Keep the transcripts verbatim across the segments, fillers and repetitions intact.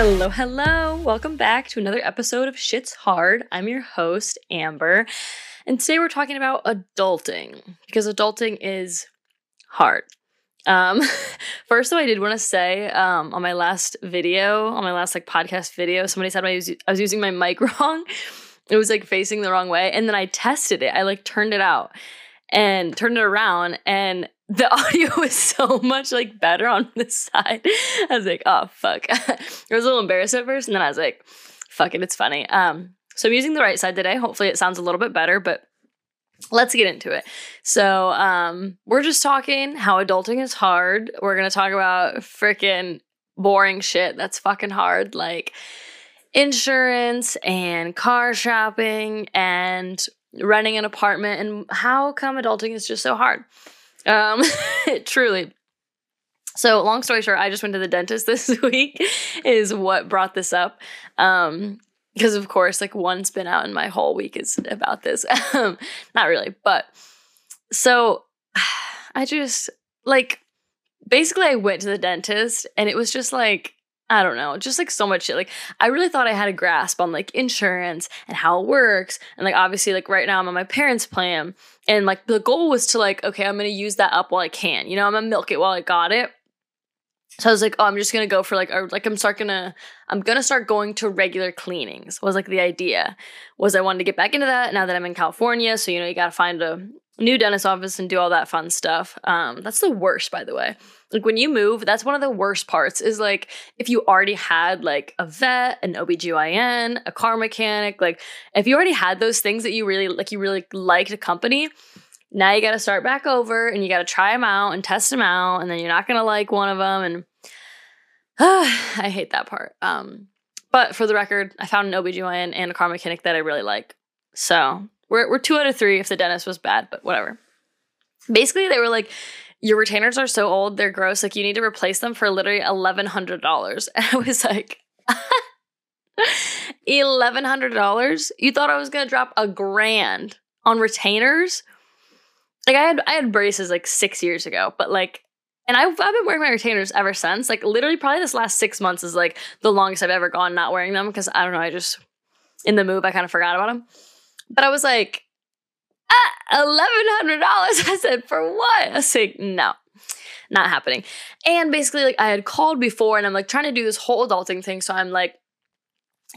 Hello, hello. Welcome back to another episode of Shit's Hard. I'm your host, Amber. And today we're talking about adulting, because adulting is hard. Um, first, though, I did want to say um, on my last video, on my last like podcast video, somebody said I was, I was using my mic wrong. It was like facing the wrong way. And then I tested it. I like turned it out and turned it around, and the audio was so much like better on this side. I was like, oh, fuck. I was a little embarrassed at first, and then I was like, fuck it, it's funny. Um, so I'm using the right side today. Hopefully it sounds a little bit better, but let's get into it. So um, we're just talking how adulting is hard. We're going to talk about freaking boring shit that's fucking hard, like insurance and car shopping and renting an apartment, and how come adulting is just so hard. Um, truly. So long story short, I just went to the dentist this week is what brought this up. Um, because of course, like one spin out in my whole week is about this. Um, not really, but so I just like, basically I went to the dentist and it was just like, I don't know, just like so much shit. Like I really thought I had a grasp on like insurance and how it works. And like, obviously like right now I'm on my parents' plan, and like the goal was to like, okay, I'm going to use that up while I can, you know, I'm going to milk it while I got it. So I was like, oh, I'm just going to go for like, or like I'm start going to, I'm going to start going to regular cleanings was like the idea was I wanted to get back into that now that I'm in California. So, you know, you got to find a new dentist office and do all that fun stuff. Um, that's the worst, by the way. Like when you move, that's one of the worst parts is like if you already had like a vet, an O B G Y N, a car mechanic, like if you already had those things that you really like, you really liked a company, now you got to start back over and you got to try them out and test them out. And then you're not going to like one of them. And uh, I hate that part. Um, but for the record, I found an O B G Y N and a car mechanic that I really like. So we're, we're two out of three if the dentist was bad, but whatever. Basically, they were like, your retainers are so old, they're gross. Like, you need to replace them for literally eleven hundred dollars. And I was like, eleven hundred dollars? You thought I was going to drop a grand on retainers? Like, I had I had braces, like, six years ago. But, like, and I've, I've been wearing my retainers ever since. Like, literally probably this last six months is, like, the longest I've ever gone not wearing them. Because, I don't know, I just, in the move, I kind of forgot about them. But I was like, ah, eleven hundred dollars. I said, for what? I was like, no, not happening. And basically, like, I had called before, and I'm, like, trying to do this whole adulting thing. So I'm, like,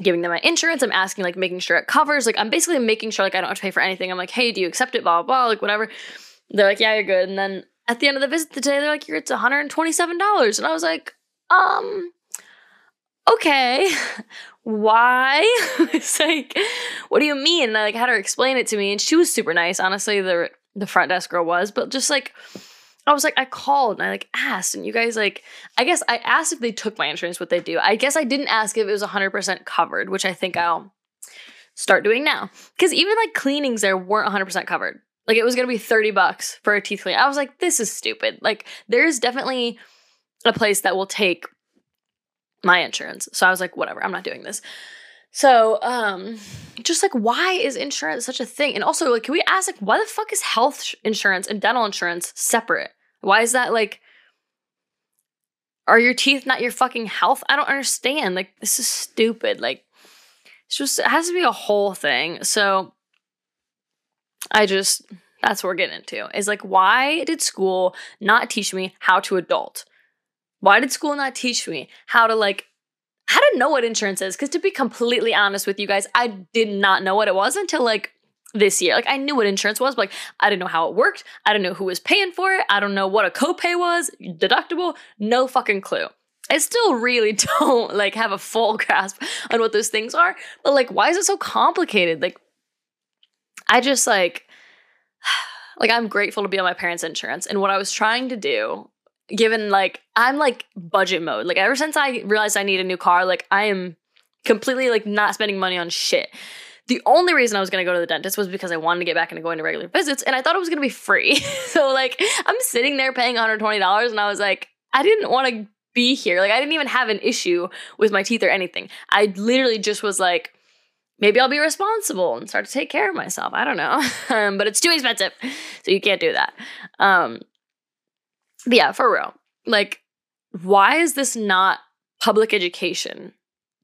giving them my insurance. I'm asking, like, making sure it covers. Like, I'm basically making sure, like, I don't have to pay for anything. I'm like, hey, do you accept it? Blah, blah, blah. Like, whatever. They're like, yeah, you're good. And then at the end of the visit today, they're like, it's one hundred twenty-seven dollars. And I was like, um, okay. Why? It's like, what do you mean? And I like had her explain it to me, and she was super nice. Honestly, the the front desk girl was, but just like I was like, I called and I like asked, and you guys like, I guess I asked if they took my insurance, what they do. I guess I didn't ask if it was one hundred percent covered, which I think I'll start doing now, because even like cleanings there weren't one hundred percent covered. Like it was gonna be thirty bucks for a teeth clean. I was like, this is stupid. Like there's definitely a place that will take my insurance. So I was like, whatever, I'm not doing this. So, um, just like, why is insurance such a thing? And also like, can we ask like, why the fuck is health sh- insurance and dental insurance separate? Why is that like, are your teeth not your fucking health? I don't understand. Like, this is stupid. Like, it's just, it has to be a whole thing. So I just, that's what we're getting into is like, why did school not teach me how to adult? Why did school not teach me how to like, how to know what insurance is? Because to be completely honest with you guys, I did not know what it was until like this year. Like I knew what insurance was, but like I didn't know how it worked. I didn't know who was paying for it. I don't know what a copay was, deductible, no fucking clue. I still really don't like have a full grasp on what those things are. But like, why is it so complicated? Like, I just like, like I'm grateful to be on my parents' insurance. And what I was trying to do, given like I'm like budget mode, like ever since I realized I need a new car, like I am completely like not spending money on shit. The only reason I was going to go to the dentist was because I wanted to get back into going to regular visits, and I thought it was going to be free. So like I'm sitting there paying one hundred twenty dollars, and I was like, I didn't want to be here. Like I didn't even have an issue with my teeth or anything. I literally just was like, maybe I'll be responsible and start to take care of myself. I don't know. Um, but it's too expensive, so you can't do that. Um, But yeah, for real. Like, why is this not public education?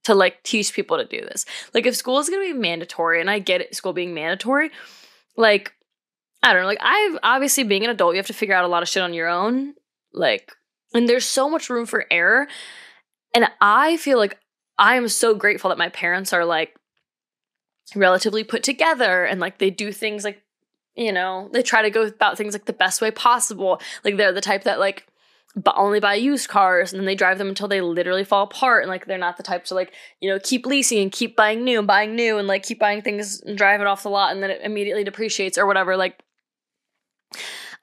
to like teach people to do this. Like if school is going to be mandatory, and I get it, school being mandatory, like, I don't know, like I've obviously being an adult, you have to figure out a lot of shit on your own. Like, and there's so much room for error. And I feel like I am so grateful that my parents are like relatively put together, and like they do things like, you know, they try to go about things like the best way possible. Like they're the type that like but only buy used cars, and then they drive them until they literally fall apart, and like they're not the type to like, you know, keep leasing and keep buying new and buying new and like keep buying things and drive it off the lot and then it immediately depreciates or whatever. Like,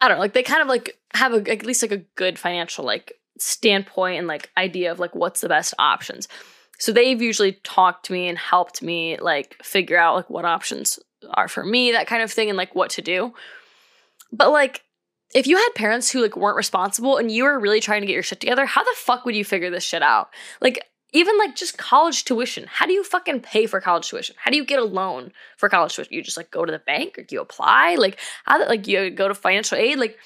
I don't know, like they kind of like have a, at least like a good financial like standpoint and like idea of like what's the best options. So they've usually talked to me and helped me like figure out like what options are for me, that kind of thing, and like what to do. But like if you had parents who like weren't responsible and you were really trying to get your shit together, how the fuck would you figure this shit out? Like even like just college tuition. How do you fucking pay for college tuition? How do you get a loan for college tuition? You just like go to the bank, or do you apply? Like how the, like you go to financial aid? Like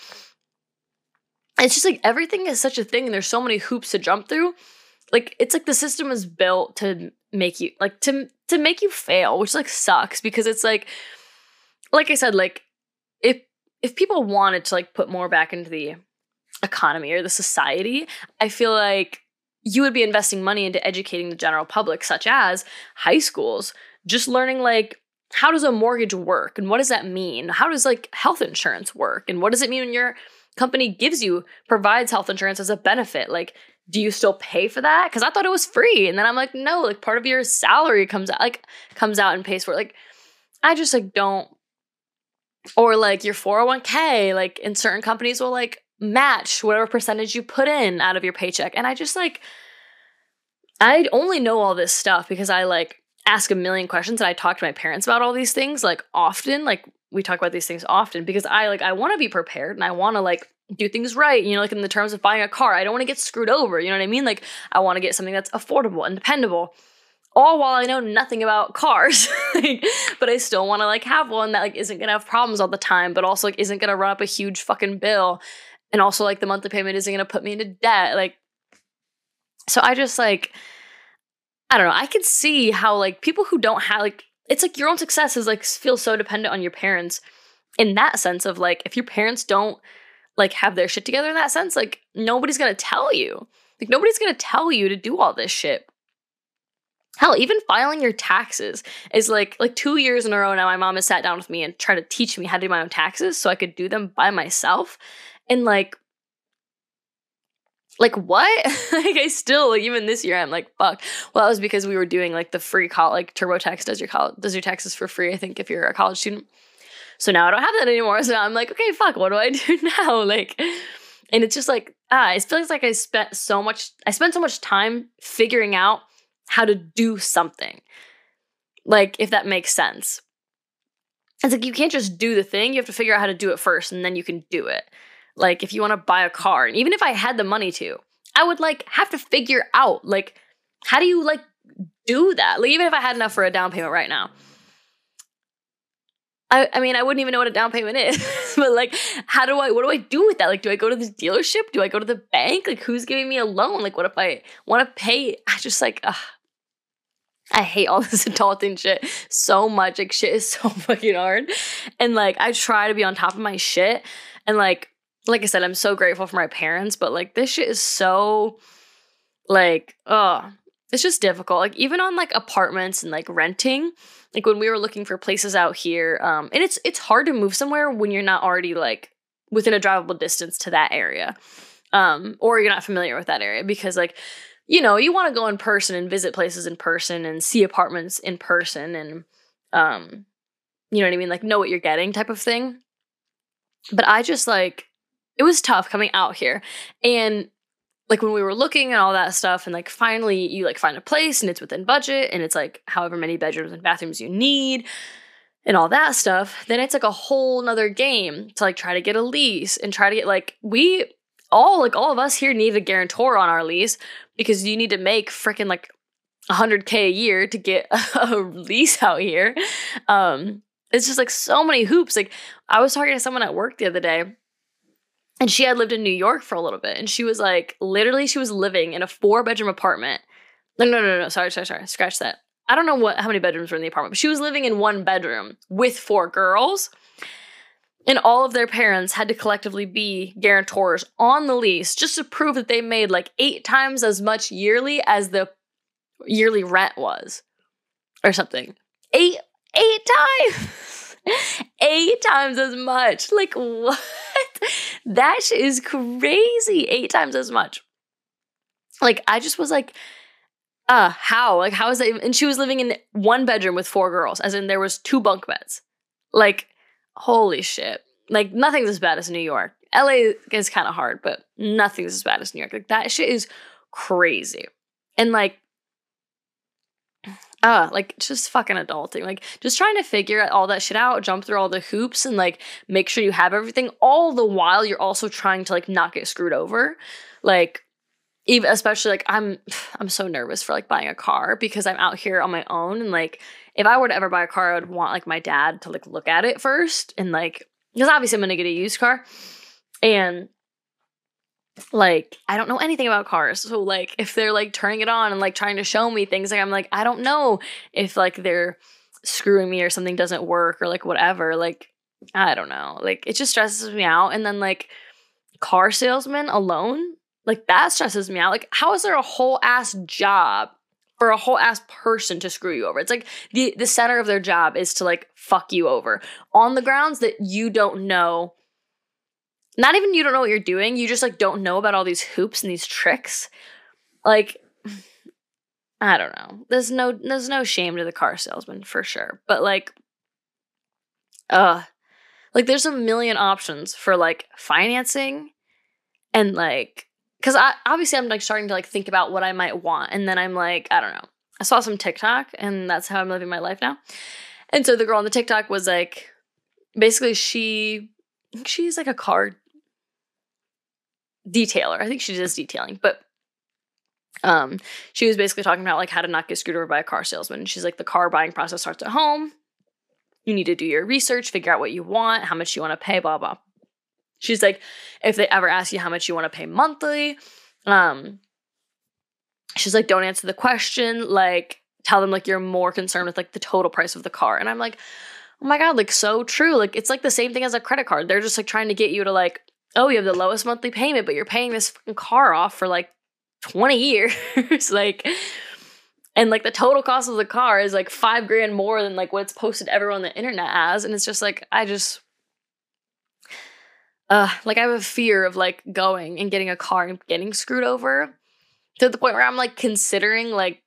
it's just like everything is such a thing, and there's so many hoops to jump through. Like it's like the system is built to make you like to to make you fail, which like sucks, because it's like like I said, like if if people wanted to like put more back into the economy or the society, I feel like you would be investing money into educating the general public, such as high schools, just learning like how does a mortgage work and what does that mean? How does like health insurance work, and what does it mean when your company gives you provides health insurance as a benefit? Like, do you still pay for that? Because I thought it was free. And then I'm like, no, like part of your salary comes out, like comes out and pays for it. Like, I just like don't, or like your four oh one k, like in certain companies will like match whatever percentage you put in out of your paycheck. And I just like, I only know all this stuff because I like ask a million questions, and I talk to my parents about all these things like often, like we talk about these things often because I like, I want to be prepared and I want to like do things right, you know, like in the terms of buying a car. I don't want to get screwed over, you know what I mean? Like, I want to get something that's affordable and dependable, all while I know nothing about cars, like, but I still want to, like, have one that, like, isn't going to have problems all the time, but also, like, isn't going to run up a huge fucking bill, and also, like, the monthly payment isn't going to put me into debt, like, so I just, like, I don't know, I can see how, like, people who don't have, like, it's, like, your own success is, like, feels so dependent on your parents in that sense of, like, if your parents don't like have their shit together in that sense, like nobody's gonna tell you. Like nobody's gonna tell you to do all this shit. Hell, even filing your taxes is like like two years in a row now my mom has sat down with me and tried to teach me how to do my own taxes so I could do them by myself. And like, like what? Like I still, like even this year I'm like, fuck. Well, that was because we were doing like the free call, like TurboTax does your call, does your taxes for free, I think, if you're a college student. So now I don't have that anymore. So now I'm like, okay, fuck, what do I do now? Like, and it's just like, ah, it feels like I spent so much, I spent so much time figuring out how to do something. Like, if that makes sense. It's like, you can't just do the thing. You have to figure out how to do it first, and then you can do it. Like, if you want to buy a car, and even if I had the money to, I would like have to figure out, like, how do you like do that? Like, even if I had enough for a down payment right now, I, I mean, I wouldn't even know what a down payment is, but like, how do I, what do I do with that? Like, do I go to the dealership? Do I go to the bank? Like, who's giving me a loan? Like, what if I want to pay? I just like, ugh, I hate all this adulting shit so much. Like, shit is so fucking hard. And like, I try to be on top of my shit. And like, like I said, I'm so grateful for my parents, but like, this shit is so like, ugh. It's just difficult. Like, even on, like, apartments and, like, renting, like, when we were looking for places out here, um, and it's it's hard to move somewhere when you're not already, like, within a drivable distance to that area, um, or you're not familiar with that area, because, like, you know, you want to go in person and visit places in person and see apartments in person and, um, you know what I mean? Like, know what you're getting type of thing. But I just, like, it was tough coming out here, and like when we were looking and all that stuff, and like finally you like find a place and it's within budget and it's like however many bedrooms and bathrooms you need and all that stuff, then it's like a whole nother game to like try to get a lease and try to get like, we all, like all of us here need a guarantor on our lease because you need to make freaking like one hundred K a year to get a lease out here. Um, it's just like so many hoops. Like I was talking to someone at work the other day, and she had lived in New York for a little bit. And she was like, literally, she was living in a four bedroom apartment No, no, no, no. Sorry, sorry, sorry. Scratch that. I don't know what how many bedrooms were in the apartment, but she was living in one bedroom with four girls. And all of their parents had to collectively be guarantors on the lease just to prove that they made like eight times as much yearly as the yearly rent was or something. Eight, eight times. Eight times as much. Like what? That shit is crazy. Eight times as much. Like I just was like, uh, how? Like how is that? And she was living in one bedroom with four girls, as in there was two bunk beds. Like, holy shit. Like, nothing's as bad as New York. L A is kind of hard, but nothing's as bad as New York. Like, that shit is crazy. And, like, uh, like, just fucking adulting. Like, just trying to figure all that shit out, jump through all the hoops, and, like, make sure you have everything. All the while, you're also trying to, like, not get screwed over. Like, even especially, like, I'm, I'm so nervous for, like, buying a car because I'm out here on my own and, like, if I were to ever buy a car, I would want, like, my dad to, like, look at it first. And, like, because obviously I'm going to get a used car. And, like, I don't know anything about cars. So, like, if they're, like, turning it on and, like, trying to show me things, like, I'm like, I don't know if, like, they're screwing me or something doesn't work or, like, whatever. Like, I don't know. Like, it just stresses me out. And then, like, car salesman alone, like, that stresses me out. Like, how is there a whole ass job for a whole ass person to screw you over? It's like the, the center of their job is to like fuck you over on the grounds that you don't know. Not even you don't know what you're doing. You just like don't know about all these hoops and these tricks. Like, I don't know. There's no, there's no shame to the car salesman for sure. But like, uh, like there's a million options for like financing and like, because I obviously I'm like starting to like think about what I might want. And then I'm like, I don't know. I saw some TikTok and that's how I'm living my life now. And so the girl on the TikTok was like, basically she, she's like a car detailer. I think she does detailing, but um, she was basically talking about like how to not get screwed over by a car salesman. And she's like, the car buying process starts at home. You need to do your research, figure out what you want, how much you want to pay, blah, blah. She's like, if they ever ask you how much you want to pay monthly, um, she's like, don't answer the question. Like, tell them like you're more concerned with like the total price of the car. And I'm like, oh my God, like so true. Like, it's like the same thing as a credit card. They're just like trying to get you to like, oh, you have the lowest monthly payment, but you're paying this fucking car off for like twenty years. Like, and like the total cost of the car is like five grand more than like what it's posted everywhere on the internet as. And it's just like, I just... Uh, like, I have a fear of, like, going and getting a car and getting screwed over to the point where I'm, like, considering, like,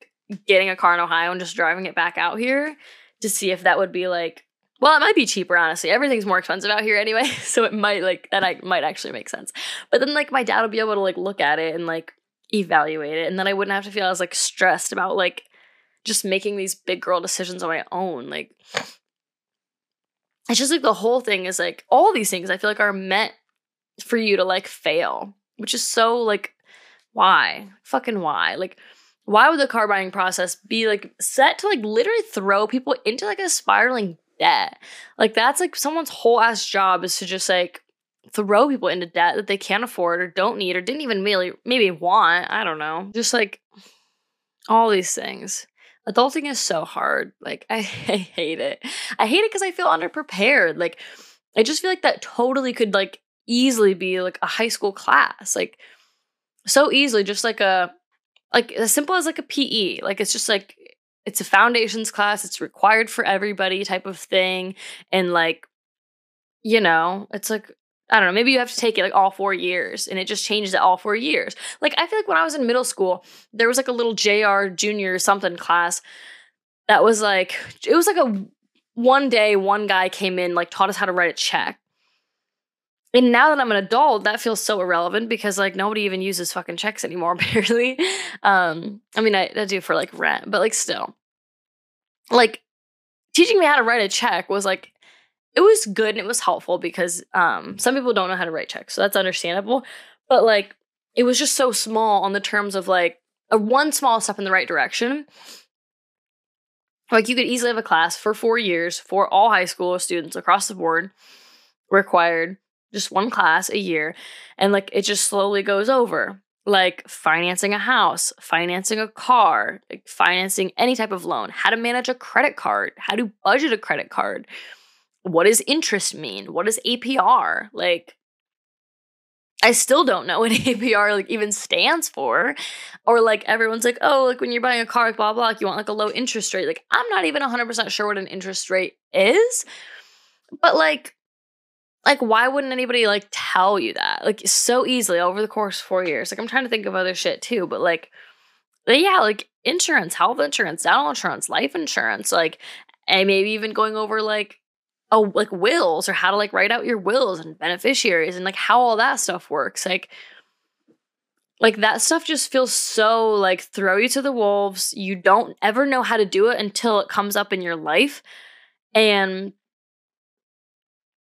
getting a car in Ohio and just driving it back out here to see if that would be, like, well, it might be cheaper, honestly. Everything's more expensive out here anyway, so it might, like, that I, might actually make sense. But then, like, my dad would be able to, like, look at it and, like, evaluate it, and then I wouldn't have to feel as, like, stressed about, like, just making these big girl decisions on my own, like... It's just, like, the whole thing is, like, all these things I feel like are meant for you to, like, fail, which is so, like, why? Fucking why? Like, why would the car buying process be, like, set to, like, literally throw people into, like, a spiraling debt? Like, that's, like, someone's whole-ass job is to just, like, throw people into debt that they can't afford or don't need or didn't even really maybe want. I don't know. Just, like, all these things. Adulting is so hard. Like, I, I hate it. I hate it because I feel underprepared. Like, I just feel like that totally could, like, easily be, like, a high school class. Like, so easily, just, like, a, like, as simple as, like, a P E. Like, it's just, like, it's a foundations class. It's required for everybody type of thing. And, like, you know, it's, like, I don't know. Maybe you have to take it, like, all four years. And it just changes it all four years. Like, I feel like when I was in middle school, there was, like, a little J R junior something class that was, like... It was, like, a... One day, one guy came in, like, taught us how to write a check. And now that I'm an adult, that feels so irrelevant because, like, nobody even uses fucking checks anymore, barely. Um, I mean, I, I do for, like, rent. But, like, still. Like, teaching me how to write a check was, like... It was good and it was helpful because um, some people don't know how to write checks, so that's understandable. But, like, it was just so small on the terms of, like, a one small step in the right direction. Like, you could easily have a class for four years for all high school students across the board required just one class a year. And, like, it just slowly goes over. like financing a house, financing a car, like financing any type of loan, how to manage a credit card, how to budget a credit card, what does interest mean? What is A P R? Like, I still don't know what A P R like even stands for. Or like everyone's like, oh, like when you're buying a car, like blah, blah, like you want like a low interest rate. Like I'm not even one hundred percent sure what an interest rate is. But like, like why wouldn't anybody like tell you that? Like so easily over the course of four years. Like I'm trying to think of other shit too. But like, yeah, like insurance, health insurance, dental insurance, life insurance. Like, and maybe even going over like, oh, like wills or how to like write out your wills and beneficiaries and like how all that stuff works. Like, like that stuff just feels so like throw you to the wolves. You don't ever know how to do it until it comes up in your life. And,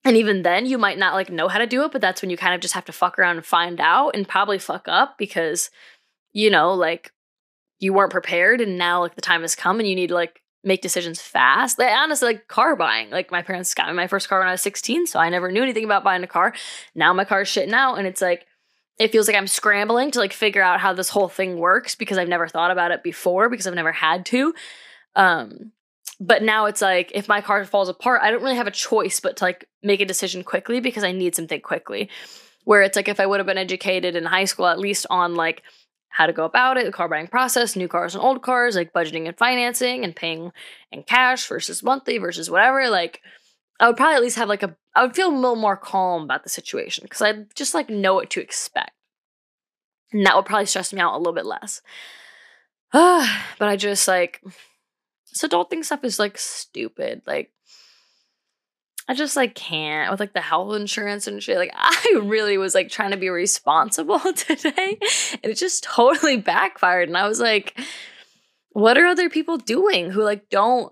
and even then you might not like know how to do it, but that's when you kind of just have to fuck around and find out and probably fuck up because, you know, like you weren't prepared and now like the time has come and you need to like make decisions fast. Like, honestly, like car buying. Like my parents got me my first car when I was sixteen, so I never knew anything about buying a car. Now my car's shitting out, and it's like, it feels like I'm scrambling to like figure out how this whole thing works because I've never thought about it before because I've never had to. Um, but now it's like, if my car falls apart, I don't really have a choice but to like make a decision quickly because I need something quickly. Where it's like, if I would have been educated in high school, at least on like, how to go about it, the car buying process, new cars and old cars, like budgeting and financing and paying in cash versus monthly versus whatever. Like I would probably at least have like a, I would feel a little more calm about the situation because I just like know what to expect. And that would probably stress me out a little bit less. But I just like, this adult thing stuff is like stupid. Like I just like can't with like the health insurance and shit. Like I really was like trying to be responsible today and it just totally backfired. And I was like, what are other people doing who like don't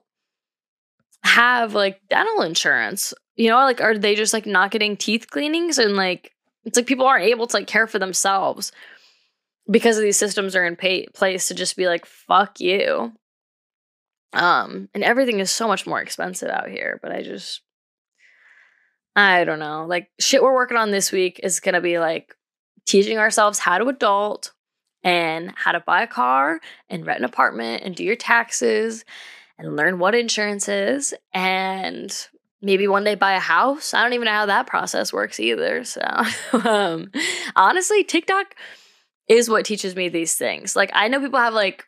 have like dental insurance? You know, like are they just like not getting teeth cleanings? And like, it's like people aren't able to like care for themselves because of these systems are in pay- place to just be like, fuck you. Um, and everything is so much more expensive out here, but I just... I don't know. Like, shit we're working on this week is going to be, like, teaching ourselves how to adult and how to buy a car and rent an apartment and do your taxes and learn what insurance is and maybe one day buy a house. I don't even know how that process works either. So, um, honestly, TikTok is what teaches me these things. Like, I know people have, like,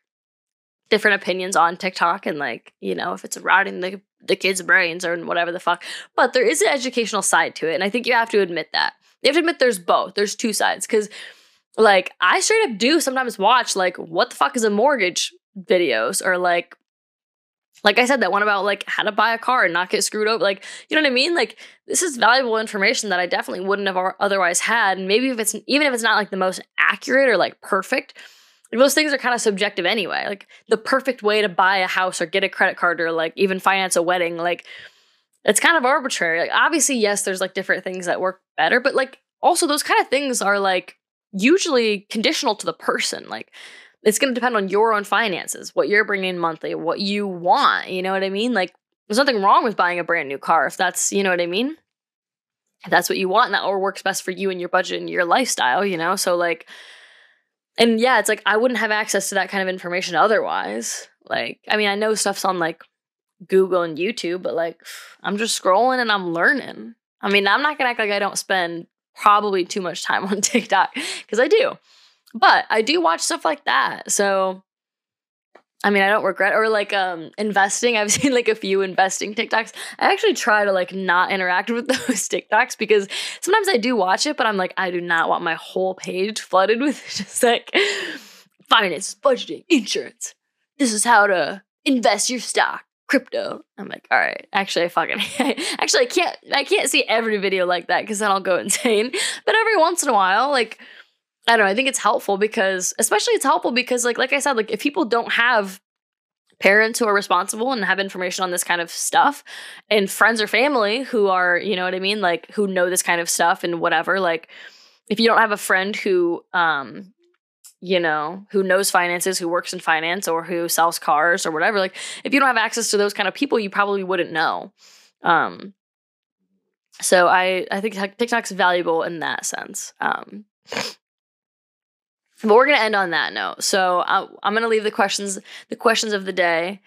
different opinions on TikTok and, like, you know, if it's routing the the kids' brains or whatever the fuck. But there is an educational side to it. And I think you have to admit that. You have to admit there's both. There's two sides. Because, like, I straight up do sometimes watch, like, what the fuck is a mortgage videos. Or, like, like I said, that one about, like, how to buy a car and not get screwed over. Like, you know what I mean? Like, this is valuable information that I definitely wouldn't have otherwise had. And maybe if it's, even if it's not, like, the most accurate or, like, perfect, those things are kind of subjective anyway. Like the perfect way to buy a house or get a credit card or like even finance a wedding, like it's kind of arbitrary. Like obviously, yes, there's like different things that work better, but like also those kind of things are like usually conditional to the person. Like it's going to depend on your own finances, what you're bringing in monthly, what you want. You know what I mean? Like there's nothing wrong with buying a brand new car if that's, you know what I mean? If that's what you want and that all works best for you and your budget and your lifestyle, you know? So like, and yeah, it's like, I wouldn't have access to that kind of information otherwise. Like, I mean, I know stuff's on like Google and YouTube, but like, I'm just scrolling and I'm learning. I mean, I'm not gonna act like I don't spend probably too much time on TikTok because I do, but I do watch stuff like that. So, I mean, I don't regret or like um, investing. I've seen like a few investing TikToks. I actually try to like not interact with those TikToks because sometimes I do watch it, but I'm like, I do not want my whole page flooded with just like finance, budgeting, insurance. This is how to invest your stock, crypto. I'm like, all right, actually, I fucking actually I can't I can't see every video like that because then I'll go insane. But every once in a while, like. I don't know, I think it's helpful because, especially it's helpful because like like I said, like if people don't have parents who are responsible and have information on this kind of stuff and friends or family who are, you know what I mean? Like who know this kind of stuff and whatever, like if you don't have a friend who, um, you know, who knows finances, who works in finance or who sells cars or whatever, like if you don't have access to those kind of people, you probably wouldn't know. Um, so I, I think TikTok's valuable in that sense. Um But we're going to end on that note. So uh, I'm going to leave the questions, the questions of the day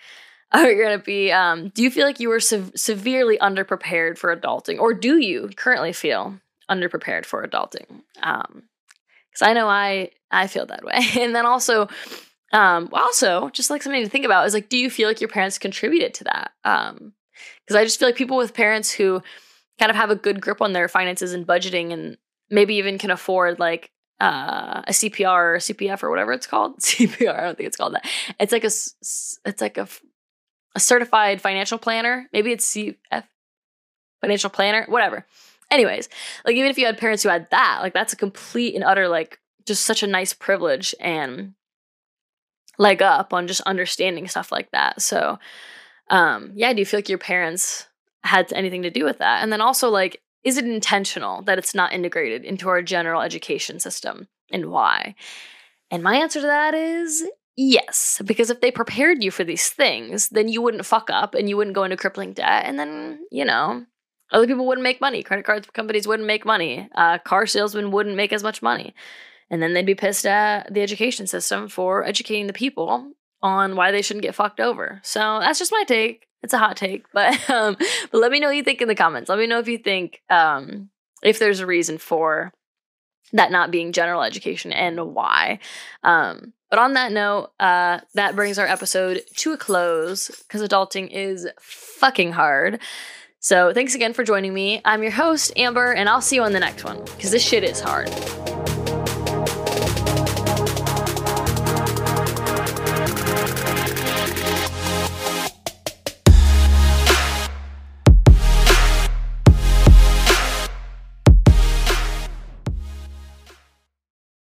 are going to be, um, do you feel like you were se- severely underprepared for adulting, or do you currently feel underprepared for adulting? Um, cause I know I, I feel that way. And then also, um, also just like something to think about is like, do you feel like your parents contributed to that? Um, cause I just feel like people with parents who kind of have a good grip on their finances and budgeting, and maybe even can afford like, Uh, a C P R or a C P F or whatever it's called. C P R, I don't think it's called that. It's like a, it's like a, a certified financial planner. Maybe it's C F, financial planner, whatever. Anyways, like even if you had parents who had that, like that's a complete and utter, like just such a nice privilege and leg up on just understanding stuff like that. So um, yeah, do you feel like your parents had anything to do with that? And then also like, is it intentional that it's not integrated into our general education system, and why? And my answer to that is yes, because if they prepared you for these things, then you wouldn't fuck up and you wouldn't go into crippling debt. And then, you know, other people wouldn't make money. Credit card companies wouldn't make money. Uh, car salesmen wouldn't make as much money. And then they'd be pissed at the education system for educating the people on why they shouldn't get fucked over. So that's just my take. It's a hot take, but um, but let me know what you think in the comments. Let me know if you think um, if there's a reason for that not being general education and why. Um, but on that note, uh, that brings our episode to a close because adulting is fucking hard. So thanks again for joining me. I'm your host, Amber, and I'll see you on the next one because this shit is hard.